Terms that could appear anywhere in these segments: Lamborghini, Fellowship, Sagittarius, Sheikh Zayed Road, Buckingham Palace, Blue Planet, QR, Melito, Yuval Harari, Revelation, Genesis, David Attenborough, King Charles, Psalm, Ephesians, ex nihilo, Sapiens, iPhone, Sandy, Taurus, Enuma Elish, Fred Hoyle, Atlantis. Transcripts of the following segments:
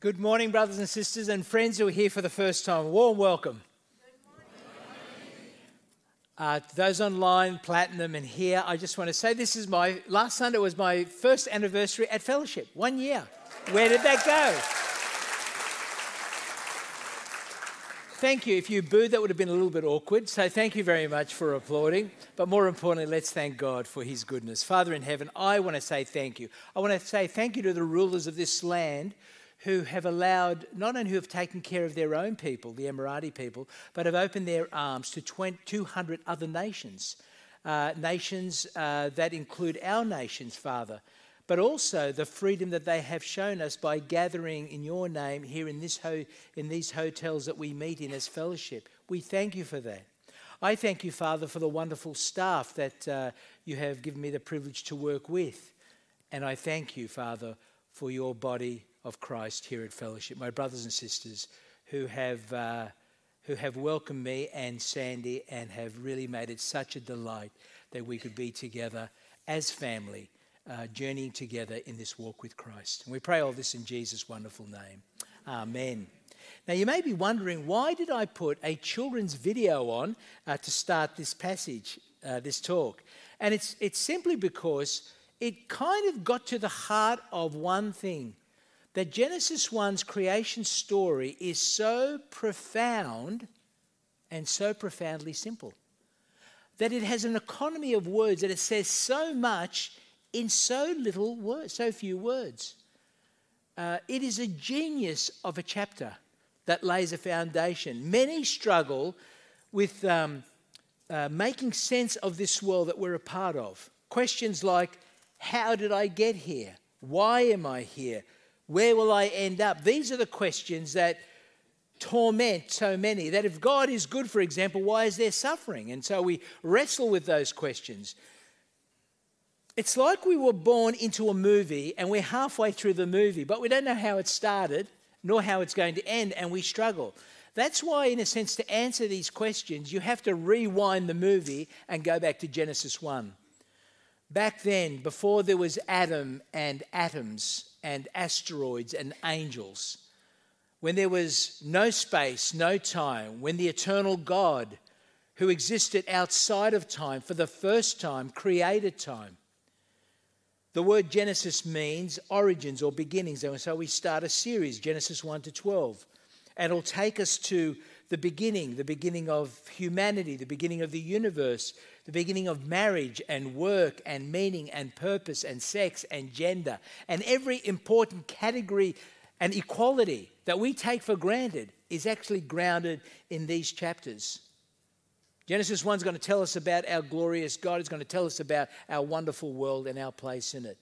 Good morning, brothers and sisters and friends who are here for the first time. A warm welcome. To those online, platinum, and here, I just want to say this is last Sunday was my first anniversary at Fellowship, 1 year. Where did that go? Thank you. If you booed, that would have been a little bit awkward. So thank you very much for applauding. But more importantly, let's thank God for his goodness. Father in heaven, I want to say thank you. I want to say thank you to the rulers of this land who have allowed, not only who have taken care of their own people, the Emirati people, but have opened their arms to 200 other nations, that include our nations, Father, but also the freedom that they have shown us by gathering in your name here in these hotels that we meet in as Fellowship. We thank you for that. I thank you, Father, for the wonderful staff that you have given me the privilege to work with. And I thank you, Father, for your body of Christ here at Fellowship, my brothers and sisters who have welcomed me and Sandy and have really made it such a delight that we could be together as family, journeying together in this walk with Christ. And we pray all this in Jesus' wonderful name. Amen. Now you may be wondering, why did I put a children's video on to start this passage, this talk? And it's simply because it kind of got to the heart of one thing. That Genesis 1's creation story is so profound and so profoundly simple that it has an economy of words, that it says so much in so little words, so few words. It is a genius of a chapter that lays a foundation. Many struggle with making sense of this world that we're a part of. Questions like, how did I get here? Why am I here? Where will I end up? These are the questions that torment so many. That if God is good, for example, why is there suffering? And so we wrestle with those questions. It's like we were born into a movie and we're halfway through the movie, but we don't know how it started nor how it's going to end, and we struggle. That's why, in a sense, to answer these questions, you have to rewind the movie and go back to Genesis 1. Back then, before there was Adam and atoms and asteroids and angels, when there was no space, no time, when the eternal God who existed outside of time for the first time created time. The word Genesis means origins or beginnings, and so we start a series, Genesis 1 to 12, and it'll take us to the beginning of humanity, the beginning of the universe, the beginning of marriage and work and meaning and purpose and sex and gender and every important category and equality that we take for granted is actually grounded in these chapters. Genesis 1 is going to tell us about our glorious God. It's going to tell us about our wonderful world and our place in it.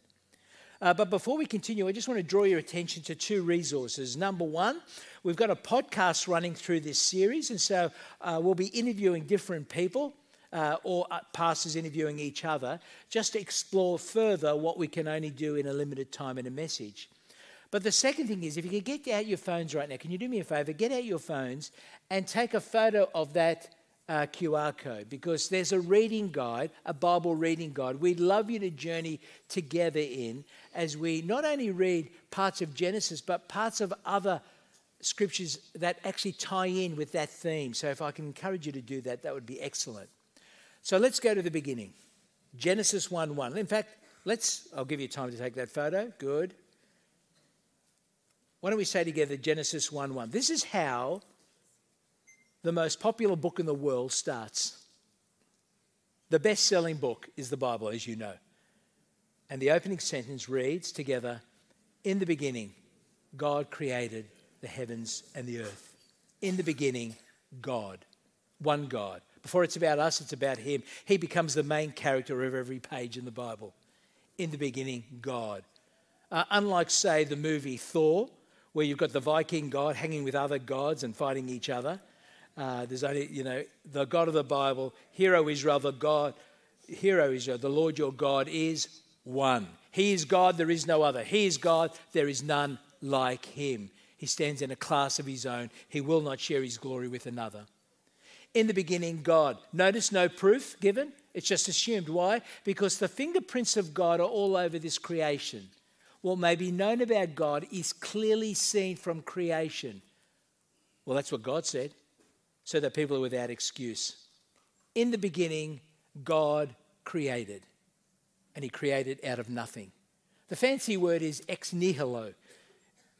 But before we continue, I just want to draw your attention to two resources. Number one, we've got a podcast running through this series, and so we'll be interviewing different people or pastors interviewing each other just to explore further what we can only do in a limited time in a message. But the second thing is, if you could get out your phones right now, can you do me a favour? Get out your phones and take a photo of that QR code, because there's a reading guide, a Bible reading guide. We'd love you to journey together in as we not only read parts of Genesis, but parts of other scriptures that actually tie in with that theme. So if I can encourage you to do that, that would be excellent. So let's go to the beginning. Genesis 1:1. In fact, I'll give you time to take that photo. Good. Why don't we say together Genesis 1:1. This is how the most popular book in the world starts. The best-selling book is the Bible, as you know. And the opening sentence reads together, in the beginning, God created the heavens and the earth. In the beginning, God, one God. Before it's about us, it's about him. He becomes the main character of every page in the Bible. In the beginning, God. Unlike, say, the movie Thor, where you've got the Viking god hanging with other gods and fighting each other, there's only, the God of the Bible, Hero Israel, the Lord your God is one. He is God, there is no other. He is God, there is none like him. He stands in a class of his own. He will not share his glory with another. In the beginning, God. Notice no proof given. It's just assumed. Why? Because the fingerprints of God are all over this creation. what may be known about God is clearly seen from creation. Well, that's what God said, so that people are without excuse. In the beginning, God created, and he created out of nothing. The fancy word is ex nihilo.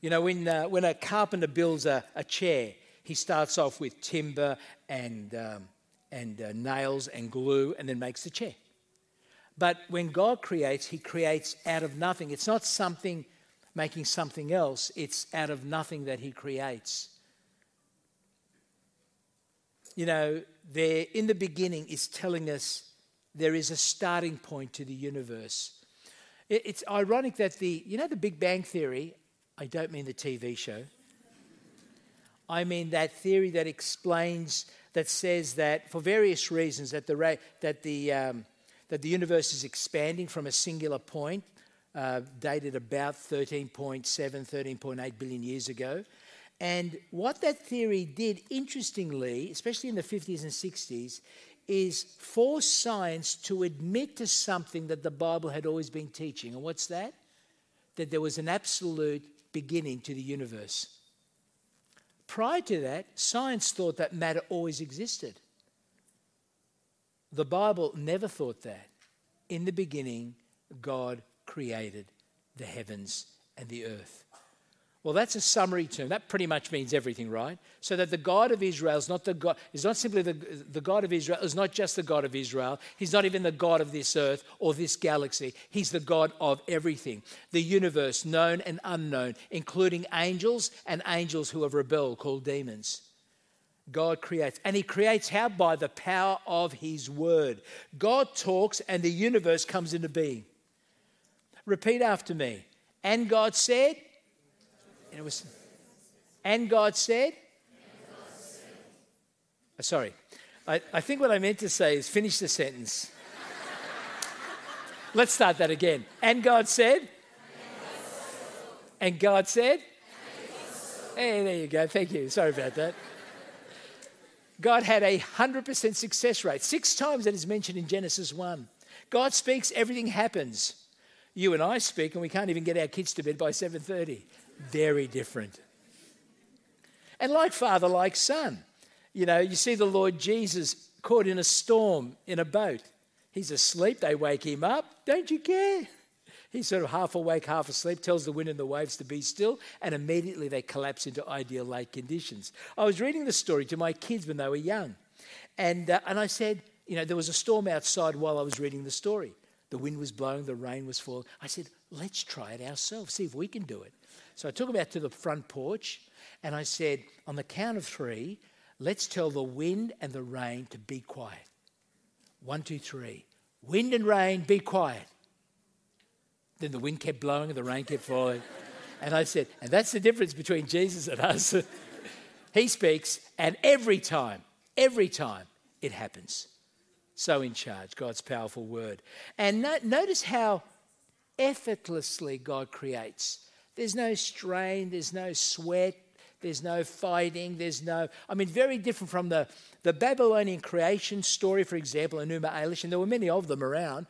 You know, when a carpenter builds a chair, he starts off with timber and nails and glue and then makes the chair. But when God creates, he creates out of nothing. It's not something making something else. It's out of nothing that he creates. You know, there in the beginning is telling us there is a starting point to the universe. It's ironic that the Big Bang Theory, I don't mean the TV show. I mean that theory that explains, that says that for various reasons that the universe is expanding from a singular point dated about 13.7, 13.8 billion years ago. And what that theory did, interestingly, especially in the 50s and 60s, is force science to admit to something that the Bible had always been teaching. And what's that? That there was an absolute beginning to the universe. Prior to that, science thought that matter always existed. The Bible never thought that. In the beginning, God created the heavens and the earth. Well, that's a summary term. That pretty much means everything, right? So that the God of Israel is not the God, is not simply the God of Israel, is not just the God of Israel. He's not even the God of this earth or this galaxy. He's the God of everything. The universe, known and unknown, including angels and angels who have rebelled, called demons. God creates. And he creates how? By the power of his word. God talks and the universe comes into being. Repeat after me. And God said... And it was, and God said? Sorry, I think what I meant to say is finish the sentence. Let's start that again. And God said? And God said? Hey, there you go. Thank you. Sorry about that. God had a 100% success rate. 6 times that is mentioned in Genesis 1. God speaks, everything happens. You and I speak, and we can't even get our kids to bed by 7:30. Very different. And like father, like son. You know, you see the Lord Jesus caught in a storm in a boat. He's asleep. They wake him up. Don't you care? He's sort of half awake, half asleep, tells the wind and the waves to be still, and immediately they collapse into ideal lake conditions. I was reading this story to my kids when they were young, and I said, you know, there was a storm outside while I was reading the story. The wind was blowing, the rain was falling. I said, let's try it ourselves, see if we can do it. So I took them out to the front porch and I said, on the count of 3, let's tell the wind and the rain to be quiet. 1, 2, 3. Wind and rain, be quiet. Then the wind kept blowing and the rain kept falling. And I said, and that's the difference between Jesus and us. He speaks, and every time it happens. So in charge, God's powerful word. And notice how effortlessly God creates. There's no strain, there's no sweat, there's no fighting, there's no... I mean, very different from the Babylonian creation story, for example, Enuma Elish, and there were many of them around.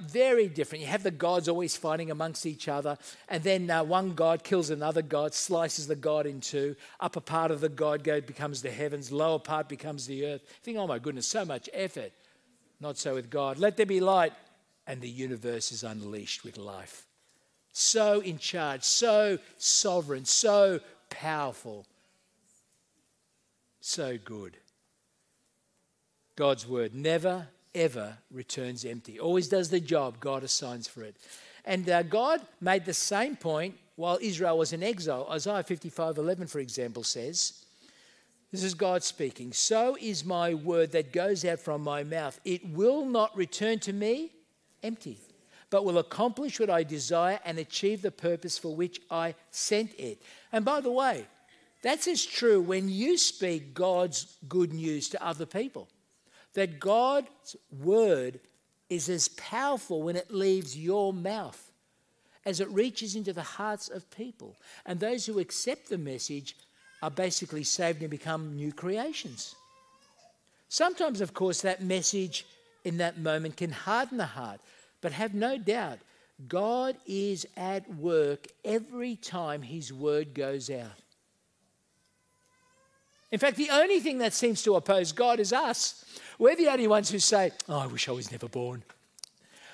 Very different. You have the gods always fighting amongst each other, and then one god kills another god, slices the god in two. Upper part of the god becomes the heavens, lower part becomes the earth. You think, oh my goodness, so much effort. Not so with God. Let there be light, and the universe is unleashed with life. So in charge, so sovereign, so powerful, so good. God's word never, ever returns empty. Always does the job God assigns for it. And God made the same point while Israel was in exile. Isaiah 55:11, for example, says, this is God speaking, so is my word that goes out from my mouth. It will not return to me empty, but will accomplish what I desire and achieve the purpose for which I sent it. And by the way, that's as true when you speak God's good news to other people. That God's word is as powerful when it leaves your mouth as it reaches into the hearts of people. And those who accept the message are basically saved and become new creations. Sometimes, of course, that message in that moment can harden the heart. But have no doubt God is at work every time his word goes out. In fact, the only thing that seems to oppose God is us. We're the only ones who say, oh, I wish I was never born.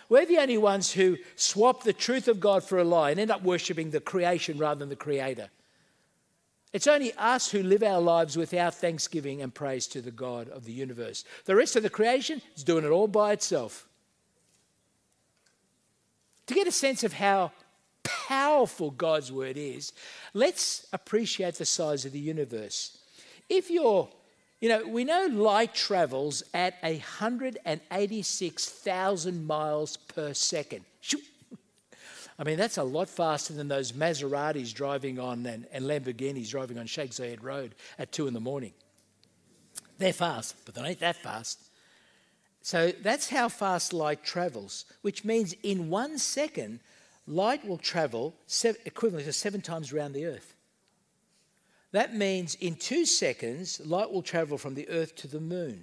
We're the only ones who swap the truth of God for a lie and end up worshipping the creation rather than the creator. It's only us who live our lives without thanksgiving and praise to the God of the universe. The rest of the creation is doing it all by itself. To get a sense of how powerful God's word is, let's appreciate the size of the universe. If you're, we know light travels at 186,000 miles per second. I mean, that's a lot faster than those Maseratis driving on and Lamborghinis driving on Sheikh Zayed Road at 2 a.m. They're fast, but they ain't that fast. So that's how fast light travels, which means in 1 second, light will travel equivalent to 7 times around the Earth. That means in 2 seconds, light will travel from the Earth to the moon,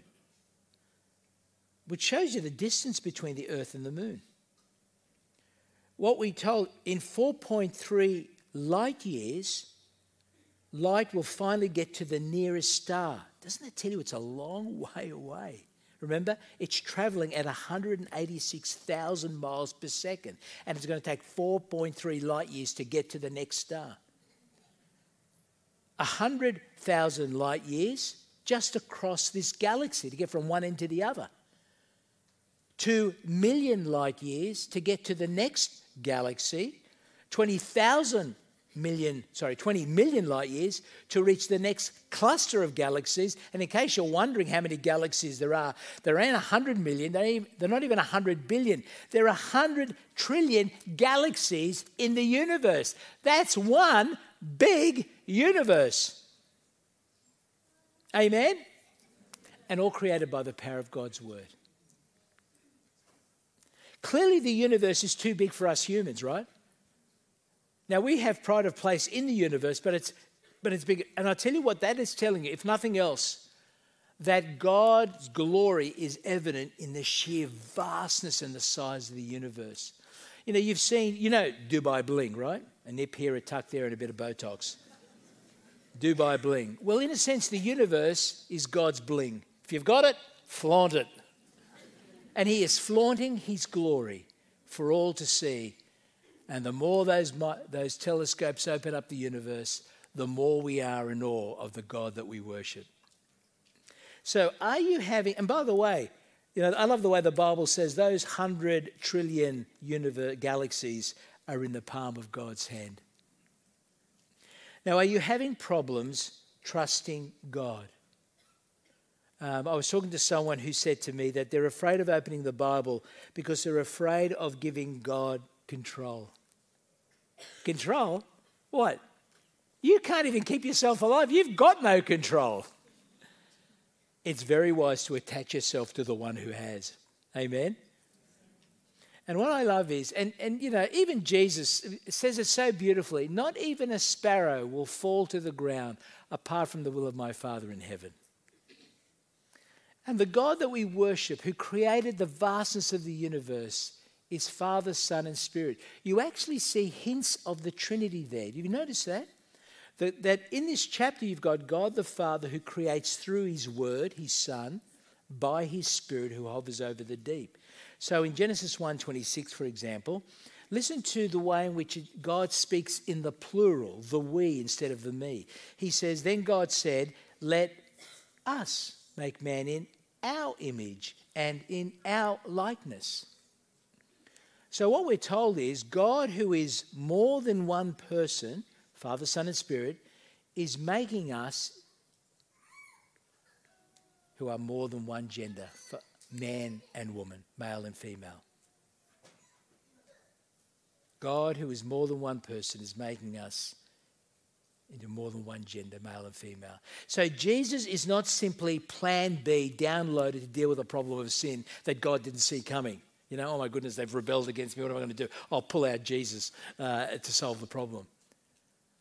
which shows you the distance between the Earth and the moon. What we told, in 4.3 light years, light will finally get to the nearest star. Doesn't that tell you it's a long way away? Remember, it's traveling at 186,000 miles per second, and it's going to take 4.3 light years to get to the next star. 100,000 light years just across this galaxy to get from one end to the other. 2 million light years to get to the next galaxy. 20 million light years to reach the next cluster of galaxies. And in case you're wondering how many galaxies there ain't 100 million, they're not even 100 billion. There are 100 trillion galaxies in the universe. That's one big universe. Amen? And all created by the power of God's word. Clearly the universe is too big for us humans, right? Now, we have pride of place in the universe, but it's big. And I'll tell you what that is telling you, if nothing else, that God's glory is evident in the sheer vastness and the size of the universe. You've seen, Dubai Bling, right? A nip here, a tuck there, and a bit of Botox. Dubai Bling. Well, in a sense, the universe is God's bling. If you've got it, flaunt it. And he is flaunting his glory for all to see. And the more those telescopes open up the universe, the more we are in awe of the God that we worship. So are you having, and by the way, I love the way the Bible says those 100 trillion galaxies are in the palm of God's hand. Now, are you having problems trusting God? I was talking to someone who said to me that they're afraid of opening the Bible because they're afraid of giving God control. Control? What? You can't even keep yourself alive. You've got no control. It's very wise to attach yourself to the one who has. Amen? And what I love is, even Jesus says it so beautifully, not even a sparrow will fall to the ground apart from the will of my Father in heaven. And the God that we worship, who created the vastness of the universe, is Father, Son, and Spirit. You actually see hints of the Trinity there. Did you notice that? That in this chapter you've got God the Father, who creates through his word, his Son, by his Spirit, who hovers over the deep. So in Genesis 1:26, for example, listen to the way in which God speaks in the plural, the we instead of the me. He says, then God said, let us make man in our image and in our likeness. So what we're told is God, who is more than one person, Father, Son, and Spirit, is making us who are more than one gender, man and woman, male and female. God, who is more than one person, is making us into more than one gender, male and female. So Jesus is not simply plan B downloaded to deal with a problem of sin that God didn't see coming. Oh my goodness, they've rebelled against me. What am I going to do? I'll pull out Jesus to solve the problem.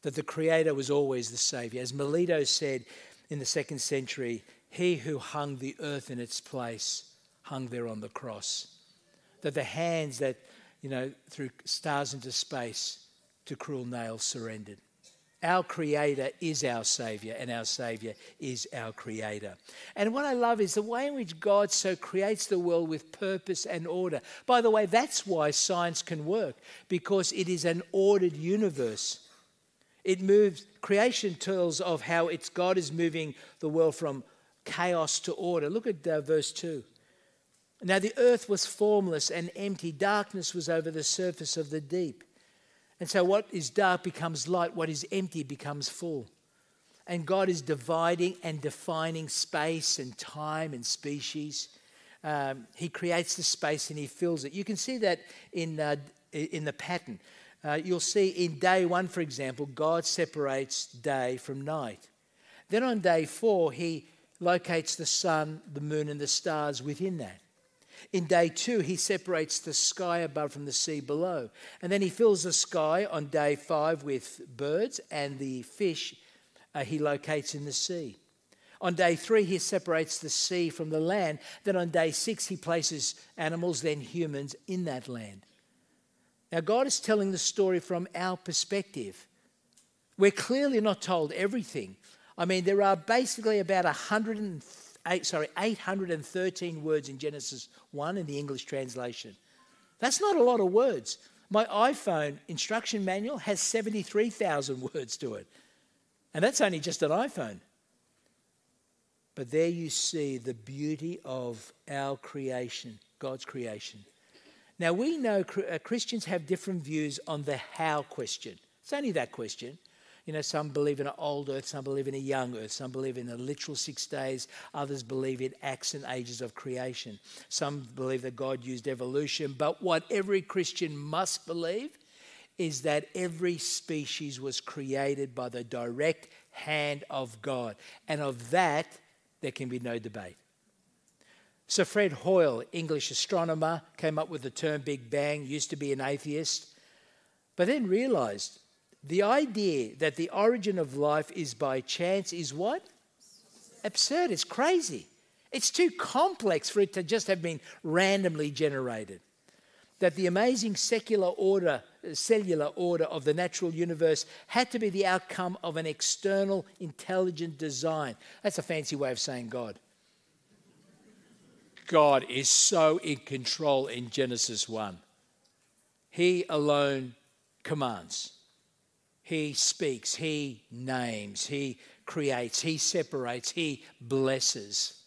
That the Creator was always the Saviour. As Melito said in the 2nd century, he who hung the earth in its place hung there on the cross. That the hands that you know, through stars into space, to cruel nails surrendered. Our Creator is our Saviour, and our Saviour is our Creator. And what I love is the way in which God so creates the world with purpose and order. By the way, that's why science can work, because it is an ordered universe. It moves, creation tells of how it's God is moving the world from chaos to order. Look at verse 2. Now the earth was formless and empty. Darkness was over the surface of the deep. And so what is dark becomes light, what is empty becomes full. And God is dividing and defining space and time and species. He creates the space and he fills it. You can see that in the pattern. You'll see in day one, for example, God separates day from night. Then on day four, he locates the sun, the moon and the stars within that. In day two, he separates the sky above from the sea below. And then he fills the sky on day five with birds, and the fish he locates in the sea. On day three, he separates the sea from the land. Then on day six, he places animals, then humans in that land. Now, God is telling the story from our perspective. We're clearly not told everything. I mean, there are basically about 813 words in Genesis 1 in the English translation. That's not a lot of words. My iPhone instruction manual has 73,000 words to it. And that's only just an iPhone. But there you see the beauty of our creation, God's creation. Now, we know Christians have different views on the how question. It's only that question. You know, some believe in an old earth, some believe in a young earth, some believe in the literal 6 days, others believe in acts and ages of creation. Some believe that God used evolution, but what every Christian must believe is that every species was created by the direct hand of God. And of that, there can be no debate. Sir Fred Hoyle, English astronomer, came up with the term Big Bang, used to be an atheist, but then realized the idea that the origin of life is by chance is what? Absurd. It's crazy. It's too complex for it to just have been randomly generated. That the amazing cellular order of the natural universe had to be the outcome of an external intelligent design. That's a fancy way of saying God. God is so in control in Genesis 1. He alone commands. He speaks, he names, he creates, he separates, he blesses.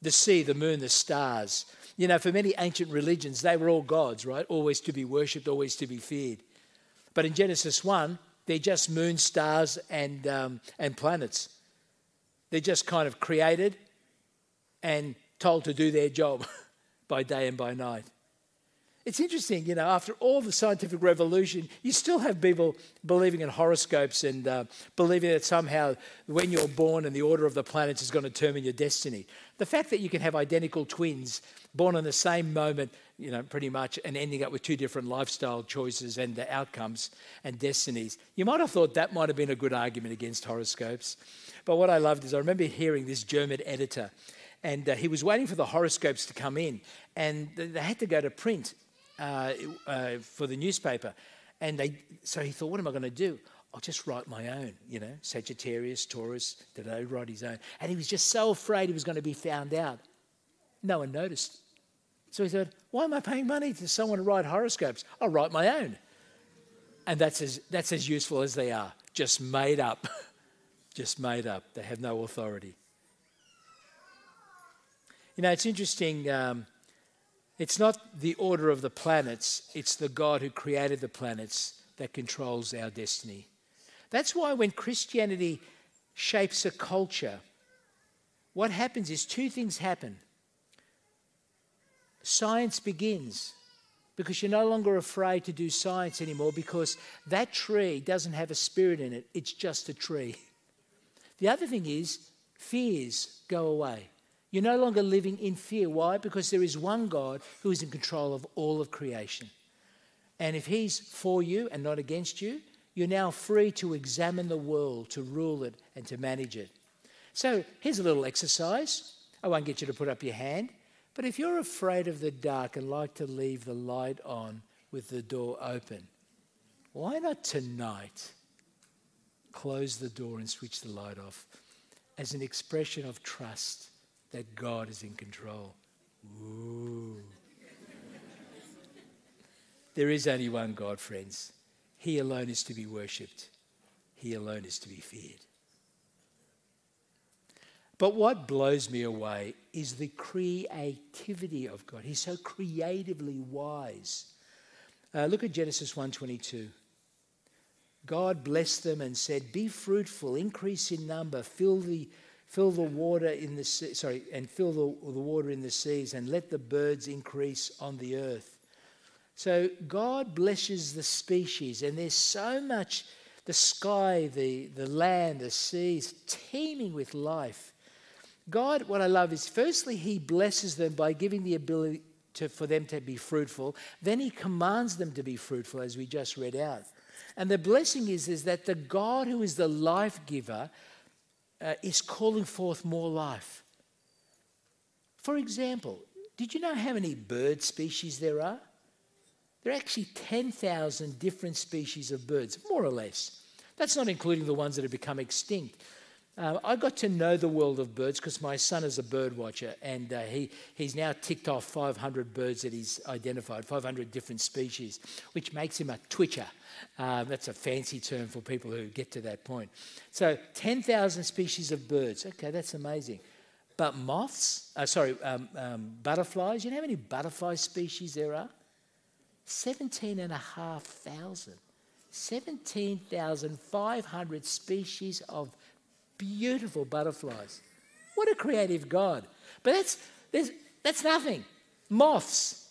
The sea, the moon, the stars. You know, for many ancient religions, they were all gods, right? Always to be worshipped, always to be feared. But in Genesis 1, they're just moon, stars, and planets. They're just kind of created and told to do their job by day and by night. It's interesting, you know, after all the scientific revolution, you still have people believing in horoscopes and believing that somehow when you're born and the order of the planets is going to determine your destiny. The fact that you can have identical twins born on the same moment, you know, pretty much, and ending up with two different lifestyle choices and the outcomes and destinies, you might have thought that might have been a good argument against horoscopes. But what I loved is I remember hearing this German editor, and he was waiting for the horoscopes to come in, and they had to go to print. For the newspaper. And so he thought, what am I going to do? I'll just write my own, you know, Sagittarius, Taurus, he wrote his own. And he was just so afraid he was going to be found out. No one noticed. So he said, why am I paying money to someone to write horoscopes? I'll write my own. And that's as useful as they are, just made up. Just made up. They have no authority. You know, it's interesting. It's not the order of the planets, it's the God who created the planets that controls our destiny. That's why when Christianity shapes a culture, what happens is two things happen. Science begins, because you're no longer afraid to do science anymore, because that tree doesn't have a spirit in it, it's just a tree. The other thing is, fears go away. You're no longer living in fear. Why? Because there is one God who is in control of all of creation. And if he's for you and not against you, you're now free to examine the world, to rule it and to manage it. So here's a little exercise. I won't get you to put up your hand, But if you're afraid of the dark and like to leave the light on with the door open, why not tonight close the door and switch the light off as an expression of trust that God is in control? Ooh. There is only one God, friends. He alone is to be worshipped. He alone is to be feared. But what blows me away is the creativity of God. He's so creatively wise. Look at Genesis 1:22. God blessed them and said, "Be fruitful, increase in number, fill the water in the seas, and let the birds increase on the earth." So God blesses the species, and there's so much, the sky, the land, the seas, teeming with life. God, what I love is, firstly, he blesses them by giving the ability for them to be fruitful. Then he commands them to be fruitful, as we just read out. And the blessing is that the God who is the life giver is calling forth more life. For example, did you know how many bird species there are? There are actually 10,000 different species of birds, more or less. That's not including the ones that have become extinct. I got to know the world of birds because my son is a bird watcher, and he's now ticked off 500 birds that he's identified, 500 different species, which makes him a twitcher. That's a fancy term for people who get to that point. So 10,000 species of birds. Okay, that's amazing. But butterflies, you know how many butterfly species there are? 17,500. 17,500 species of beautiful butterflies. What a creative God. But that's nothing. Moths.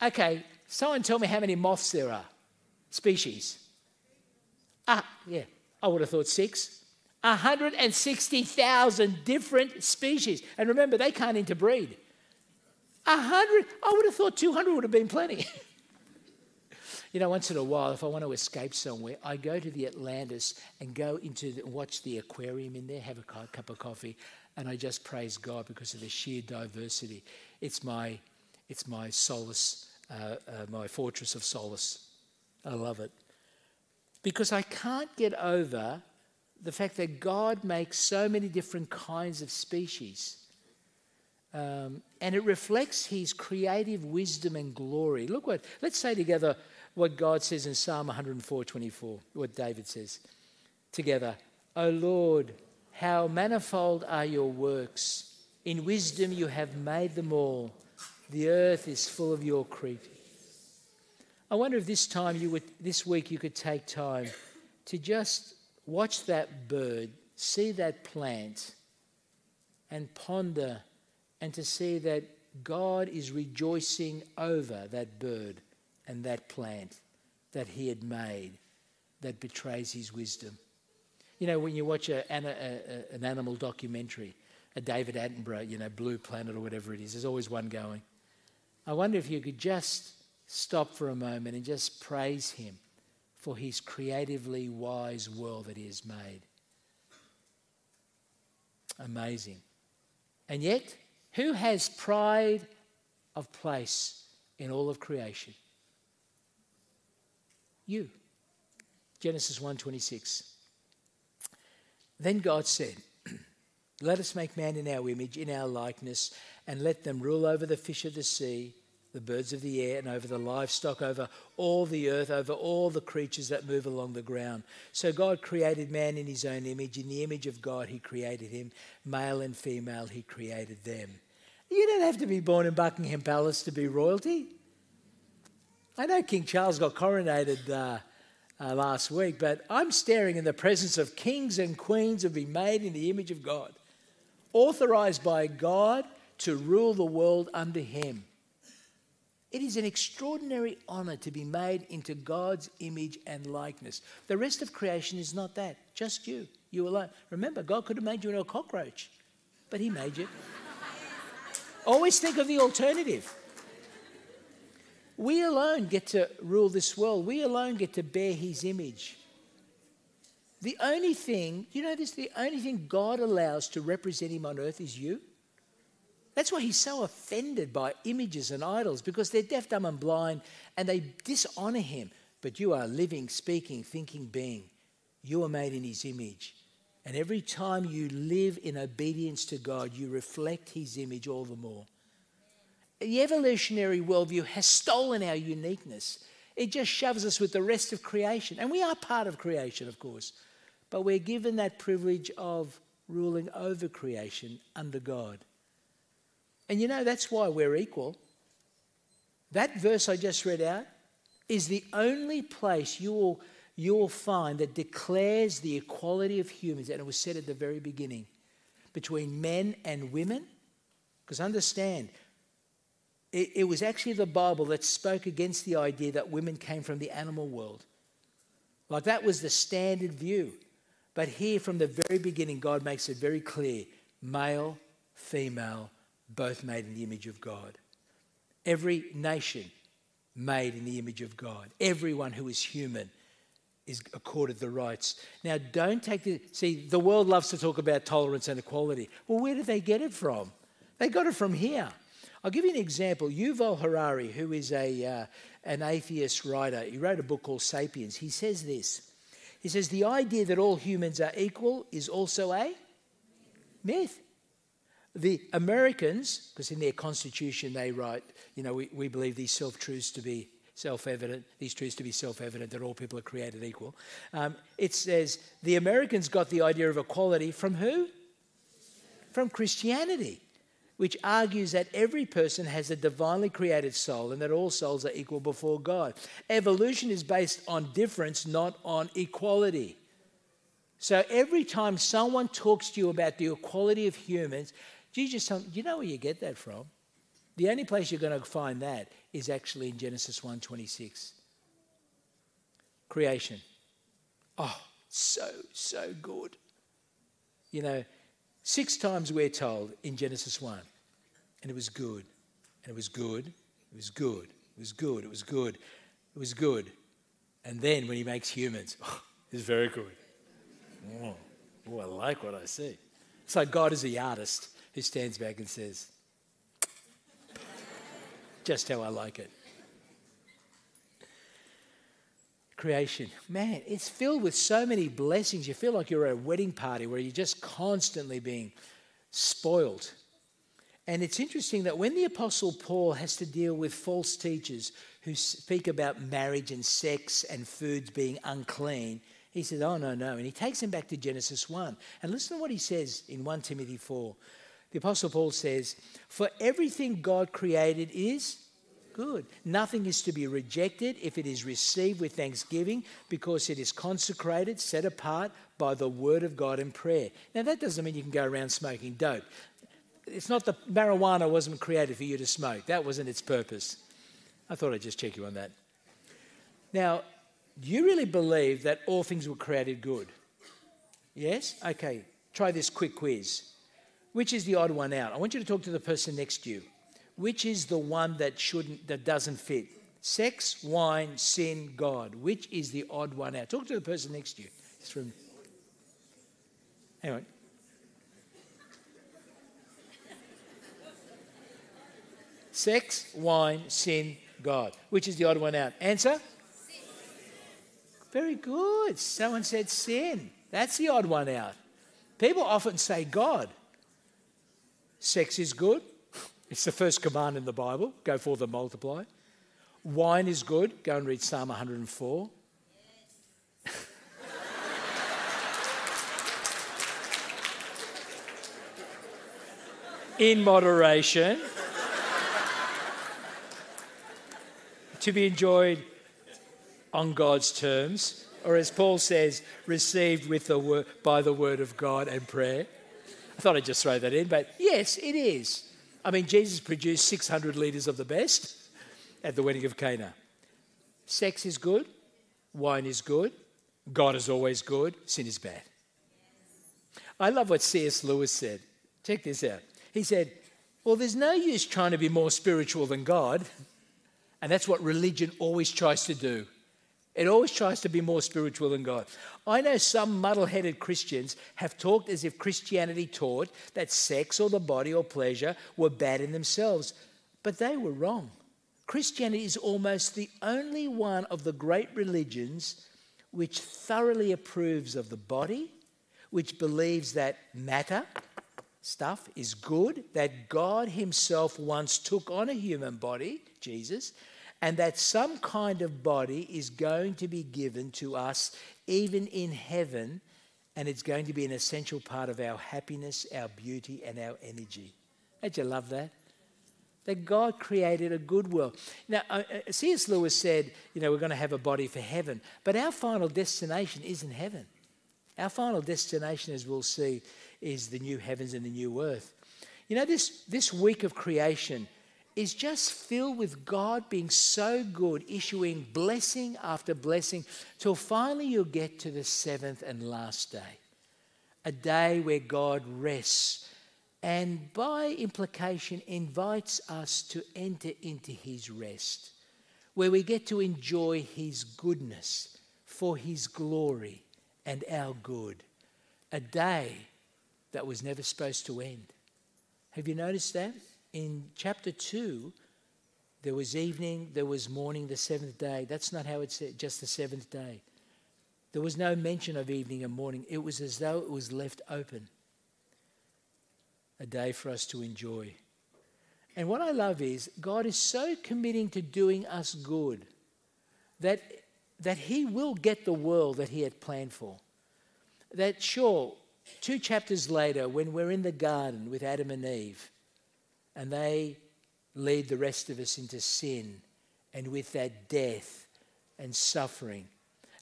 Okay, someone tell me how many moths there are. Species. Yeah, I would have thought 6. 160,000 different species. And remember, they can't interbreed. 100, I would have thought 200 would have been plenty. You know, once in a while, if I want to escape somewhere, I go to the Atlantis and watch the aquarium in there, have a cup of coffee, and I just praise God because of the sheer diversity. It's my solace, my fortress of solace. I love it. Because I can't get over the fact that God makes so many different kinds of species. And it reflects his creative wisdom and glory. Let's say together what God says in Psalm 104:24, what David says together. O Lord, how manifold are your works. In wisdom you have made them all. The earth is full of your creatures. I wonder if this week you could take time to just watch that bird, see that plant, and ponder and to see that God is rejoicing over that bird and that plant that he had made that betrays his wisdom. You know, when you watch an animal documentary, a David Attenborough, you know, Blue Planet or whatever it is, there's always one going. I wonder if you could just stop for a moment and just praise him for his creatively wise world that he has made. Amazing. And yet, who has pride of place in all of creation? You. Genesis 1:26. Then God said, "Let us make man in our image, in our likeness, and let them rule over the fish of the sea, the birds of the air, and over the livestock, over all the earth, over all the creatures that move along the ground." So God created man in his own image. In the image of God, he created him. Male and female, he created them. You don't have to be born in Buckingham Palace to be royalty. I know King Charles got coronated last week, but I'm staring in the presence of kings and queens who've been made in the image of God, authorized by God to rule the world under him. It is an extraordinary honour to be made into God's image and likeness. The rest of creation is not that, just you alone. Remember, God could have made you into a cockroach, but he made you. Always think of the alternative. We alone get to rule this world. We alone get to bear his image. The only thing, you know this, the only thing God allows to represent him on earth is you. That's why he's so offended by images and idols, because they're deaf, dumb and blind and they dishonour him. But you are living, speaking, thinking, being. You are made in his image. And every time you live in obedience to God, you reflect his image all the more. The evolutionary worldview has stolen our uniqueness. It just shoves us with the rest of creation. And we are part of creation, of course. But we're given that privilege of ruling over creation under God. And you know, that's why we're equal. That verse I just read out is the only place you'll find that declares the equality of humans. And it was said at the very beginning, between men and women. Because understand, it was actually the Bible that spoke against the idea that women came from the animal world. Like that was the standard view. But here from the very beginning, God makes it very clear, male, female, both made in the image of God. Every nation made in the image of God. Everyone who is human is accorded the rights. Now, don't take the... See, the world loves to talk about tolerance and equality. Well, where did they get it from? They got it from here. I'll give you an example. Yuval Harari, who is an atheist writer, he wrote a book called Sapiens. He says this. He says, the idea that all humans are equal is also a myth. The Americans, because in their constitution they write, you know, we believe these self-truths to be self-evident, these truths to be self-evident, that all people are created equal. It says, the Americans got the idea of equality from who? From Christianity, which argues that every person has a divinely created soul and that all souls are equal before God. Evolution is based on difference, not on equality. So every time someone talks to you about the equality of humans, Jesus tells them, you know where you get that from? The only place you're going to find that is actually in Genesis 1:26. Creation. Oh, so good. You know, 6 times we're told in Genesis 1, and it was good, and it was good, it was good, it was good, it was good, it was good. And then when he makes humans, oh, it's very good. Oh, I like what I see. It's like God is the artist who stands back and says, just how I like it. Creation. Man, it's filled with so many blessings. You feel like you're at a wedding party where you're just constantly being spoiled. And it's interesting that when the Apostle Paul has to deal with false teachers who speak about marriage and sex and foods being unclean, he says, oh, no, no. And he takes him back to Genesis 1. And listen to what he says in 1 Timothy 4. The Apostle Paul says, for everything God created is good. Nothing is to be rejected if it is received with thanksgiving, because it is consecrated, set apart by the word of God and prayer. Now, that doesn't mean you can go around smoking dope. It's not that marijuana wasn't created for you to smoke. That wasn't its purpose. I thought I'd just check you on that. Now, do you really believe that all things were created good? Yes? Okay, try this quick quiz. Which is the odd one out? I want you to talk to the person next to you. Which is the one that doesn't fit? Sex, wine, sin, God. Which is the odd one out? Talk to the person next to you. Just from... Hang on. Sex, wine, sin, God. Which is the odd one out? Answer? Sin. Very good. Someone said sin. That's the odd one out. People often say God. Sex is good. It's the first command in the Bible. Go forth and multiply. Wine is good. Go and read Psalm 104. Yes. In moderation. To be enjoyed on God's terms. Or as Paul says, received with the by the word of God and prayer. I thought I'd just throw that in, but yes, it is. I mean, Jesus produced 600 litres of the best at the wedding of Cana. Sex is good. Wine is good. God is always good. Sin is bad. I love what C.S. Lewis said. Check this out. He said, well, there's no use trying to be more spiritual than God. And that's what religion always tries to do. It always tries to be more spiritual than God. I know some muddle-headed Christians have talked as if Christianity taught that sex or the body or pleasure were bad in themselves, but they were wrong. Christianity is almost the only one of the great religions which thoroughly approves of the body, which believes that matter, stuff, is good, that God himself once took on a human body, Jesus, and that some kind of body is going to be given to us even in heaven, and it's going to be an essential part of our happiness, our beauty, and our energy. Don't you love that? That God created a good world. Now, C.S. Lewis said, you know, we're going to have a body for heaven, but our final destination isn't heaven. Our final destination, as we'll see, is the new heavens and the new earth. You know, this week of creation is just filled with God being so good, issuing blessing after blessing, till finally you'll get to the seventh and last day, a day where God rests and by implication invites us to enter into his rest, where we get to enjoy his goodness for his glory and our good, a day that was never supposed to end. Have you noticed that? In chapter 2, there was evening, there was morning, the seventh day. That's not how it said, just the seventh day. There was no mention of evening and morning. It was as though it was left open, a day for us to enjoy. And what I love is God is so committing to doing us good that he will get the world that he had planned for. That sure, 2 chapters later, when we're in the garden with Adam and Eve, and they lead the rest of us into sin, and with that death and suffering.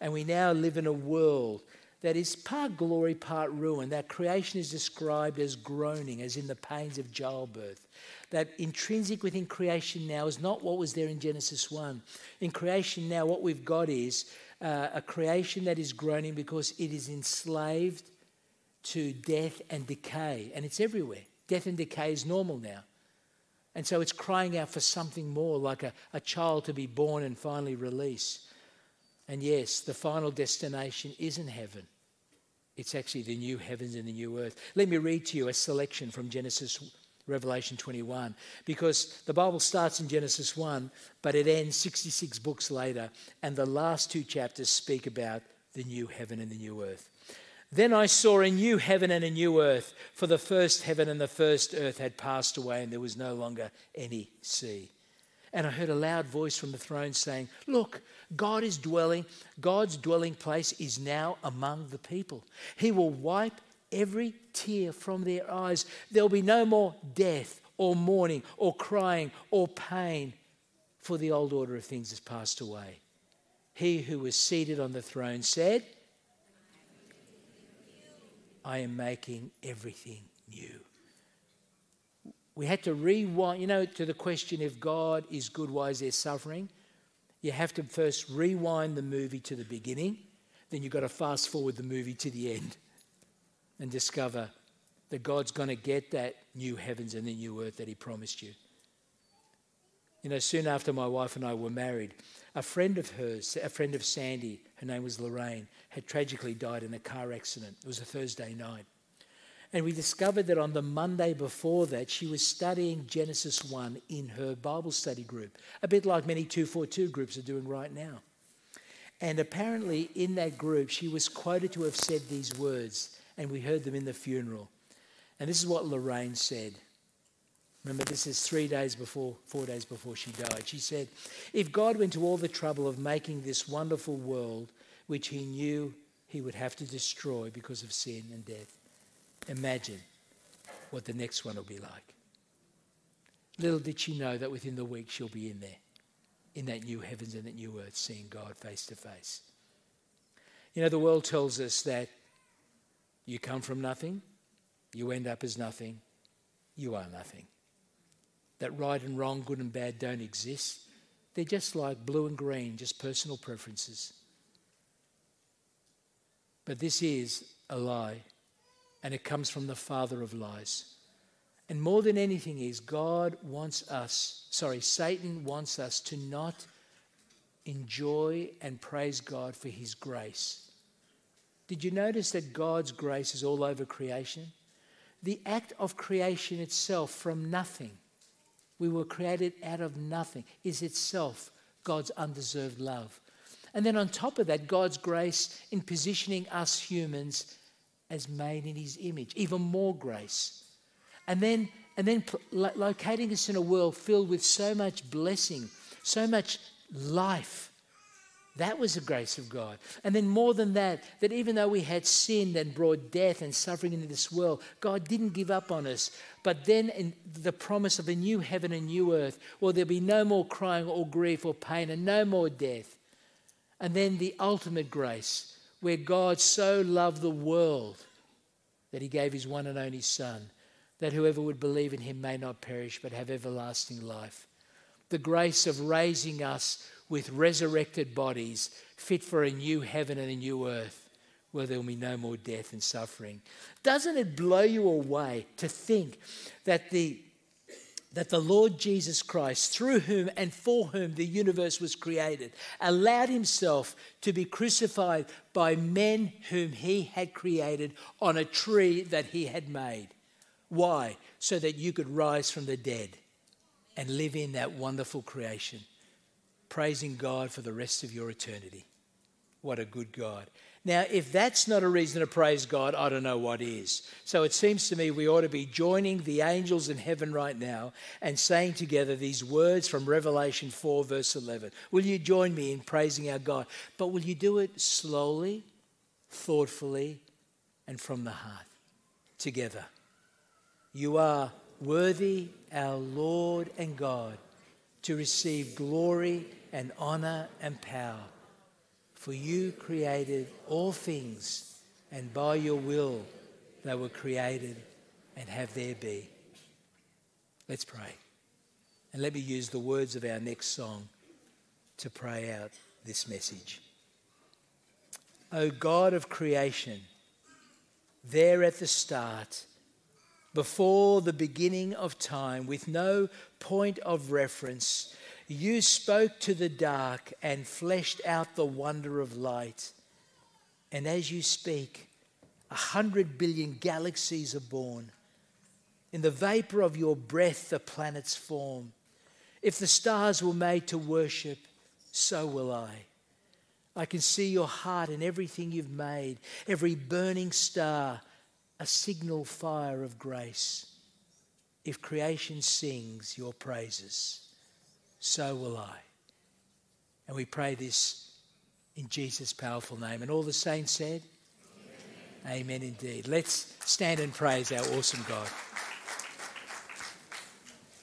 And we now live in a world that is part glory, part ruin. That creation is described as groaning, as in the pains of childbirth. That intrinsic within creation now is not what was there in Genesis 1. In creation now, what we've got is a creation that is groaning because it is enslaved to death and decay. And it's everywhere. Death and decay is normal now. And so it's crying out for something more, like a child to be born and finally released. And yes, the final destination isn't heaven. It's actually the new heavens and the new earth. Let me read to you a selection from Revelation 21, because the Bible starts in Genesis 1, but it ends 66 books later, and the last 2 chapters speak about the new heaven and the new earth. Then I saw a new heaven and a new earth, for the first heaven and the first earth had passed away, and there was no longer any sea. And I heard a loud voice from the throne saying, "Look, God's dwelling place is now among the people. He will wipe every tear from their eyes. There'll be no more death or mourning or crying or pain, for the old order of things has passed away." He who was seated on the throne said, "I am making everything new." We had to rewind, you know, to the question, if God is good, why is there suffering? You have to first rewind the movie to the beginning, then you've got to fast forward the movie to the end and discover that God's going to get that new heavens and the new earth that he promised you. You know, soon after my wife and I were married, a friend of hers, a friend of Sandy, her name was Lorraine, had tragically died in a car accident. It was a Thursday night. And we discovered that on the Monday before that, she was studying Genesis 1 in her Bible study group, a bit like many 242 groups are doing right now. And apparently in that group, she was quoted to have said these words, and we heard them in the funeral. And this is what Lorraine said. Remember, this is 4 days before she died. She said, "If God went to all the trouble of making this wonderful world, which he knew he would have to destroy because of sin and death, imagine what the next one will be like." Little did she know that within the week she'll be in there, in that new heavens and that new earth, seeing God face to face. You know, the world tells us that you come from nothing, you end up as nothing, you are nothing. That right and wrong, good and bad don't exist. They're just like blue and green, just personal preferences. But this is a lie, and it comes from the father of lies. And more than anything is, Satan wants us to not enjoy and praise God for his grace. Did you notice that God's grace is all over creation? The act of creation itself from nothing, we were created out of nothing, is itself God's undeserved love. And then on top of that, God's grace in positioning us humans as made in his image, even more grace. And then locating us in a world filled with so much blessing, so much life. That was the grace of God. And then more than that, that even though we had sinned and brought death and suffering into this world, God didn't give up on us. But then in the promise of a new heaven and new earth, well, there'll be no more crying or grief or pain and no more death. And then the ultimate grace, where God so loved the world that he gave his one and only Son, that whoever would believe in him may not perish but have everlasting life. The grace of raising us with resurrected bodies fit for a new heaven and a new earth where there will be no more death and suffering. Doesn't it blow you away to think that the Lord Jesus Christ, through whom and for whom the universe was created, allowed himself to be crucified by men whom he had created on a tree that he had made? Why? So that you could rise from the dead and live in that wonderful creation, praising God for the rest of your eternity. What a good God. Now, if that's not a reason to praise God, I don't know what is. So it seems to me we ought to be joining the angels in heaven right now and saying together these words from Revelation 4, verse 11. Will you join me in praising our God? But will you do it slowly, thoughtfully, and from the heart, together? You are worthy, our Lord and God, to receive glory and honor and power. For you created all things, and by your will they were created and have their be. Let's pray. And let me use the words of our next song to pray out this message. O God of creation, there at the start, before the beginning of time, with no point of reference, you spoke to the dark and fleshed out the wonder of light. And as you speak, 100 billion galaxies are born. In the vapor of your breath, the planets form. If the stars were made to worship, so will I. I can see your heart in everything you've made, every burning star, a signal fire of grace. If creation sings your praises, so will I. And we pray this in Jesus' powerful name. And all the saints said, Amen, amen indeed. Let's stand and praise our awesome God.